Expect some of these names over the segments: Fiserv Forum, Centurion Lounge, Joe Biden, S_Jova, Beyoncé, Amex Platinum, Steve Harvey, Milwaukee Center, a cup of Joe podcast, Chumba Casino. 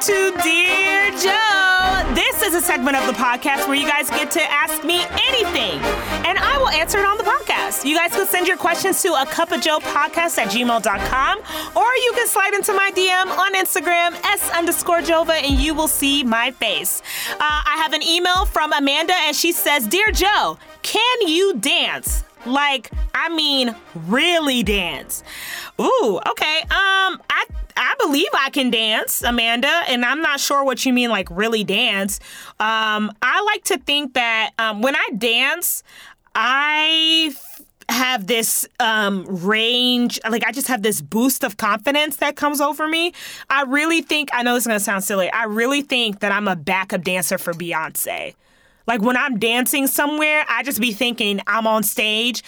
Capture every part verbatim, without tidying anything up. Welcome to Dear Joe. This is a segment of the podcast where you guys get to ask me anything, and I will answer it on the podcast. You guys can send your questions to a cup of Joe podcast at gmail dot com, or you can slide into my D M on Instagram, S underscore Jova, and you will see my face. Uh, I have an email from Amanda, and she says, Dear Joe, can you dance? Like, I mean, really dance. Ooh, okay. Um, I I believe I can dance, Amanda, and I'm not sure what you mean, like, really dance. Um, I like to think that um, when I dance, I f- have this um, range, like, I just have this boost of confidence that comes over me. I really think, I know this is going to sound silly, I really think that I'm a backup dancer for Beyoncé. Like, when I'm dancing somewhere, I just be thinking I'm on stage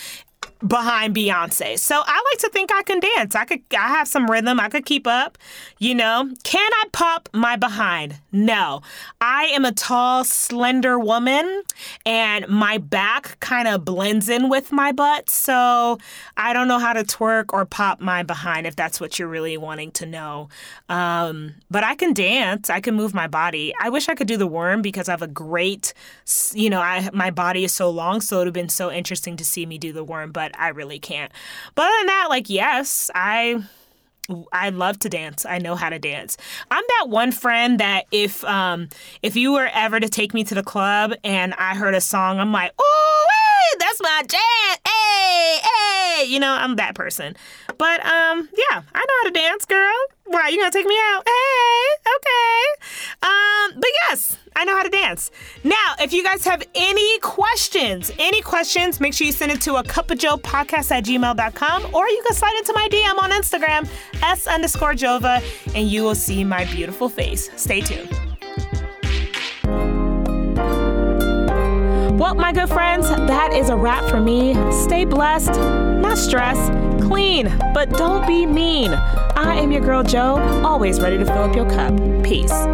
behind Beyonce. So I like to think I can dance. I could, I have some rhythm. I could keep up, you know. Can I pop my behind? No. I am a tall, slender woman, and my back kind of blends in with my butt. So I don't know how to twerk or pop my behind, if that's what you're really wanting to know. Um, but I can dance. I can move my body. I wish I could do the worm because I have a great, you know, I, my body is so long, so it would have been so interesting to see me do the worm, but I really can't. But other than that, like, yes, I I love to dance. I know how to dance. I'm that one friend that if um, if you were ever to take me to the club and I heard a song, I'm like, ooh, hey, that's my jam. Hey, hey. You know, I'm that person. But, um, yeah, I know how to dance, girl. Why, you gonna take me out? Hey, okay. Um, but yes, I know how to dance. Now, if you guys have any questions, any questions, make sure you send it to a cup of Joe podcast at gmail dot com, or you can slide into my D M on Instagram, S underscore Jova, and you will see my beautiful face. Stay tuned. Well, my good friends, that is a wrap for me. Stay blessed, not stressed, clean, but don't be mean. I am your girl, Joe, always ready to fill up your cup. Peace.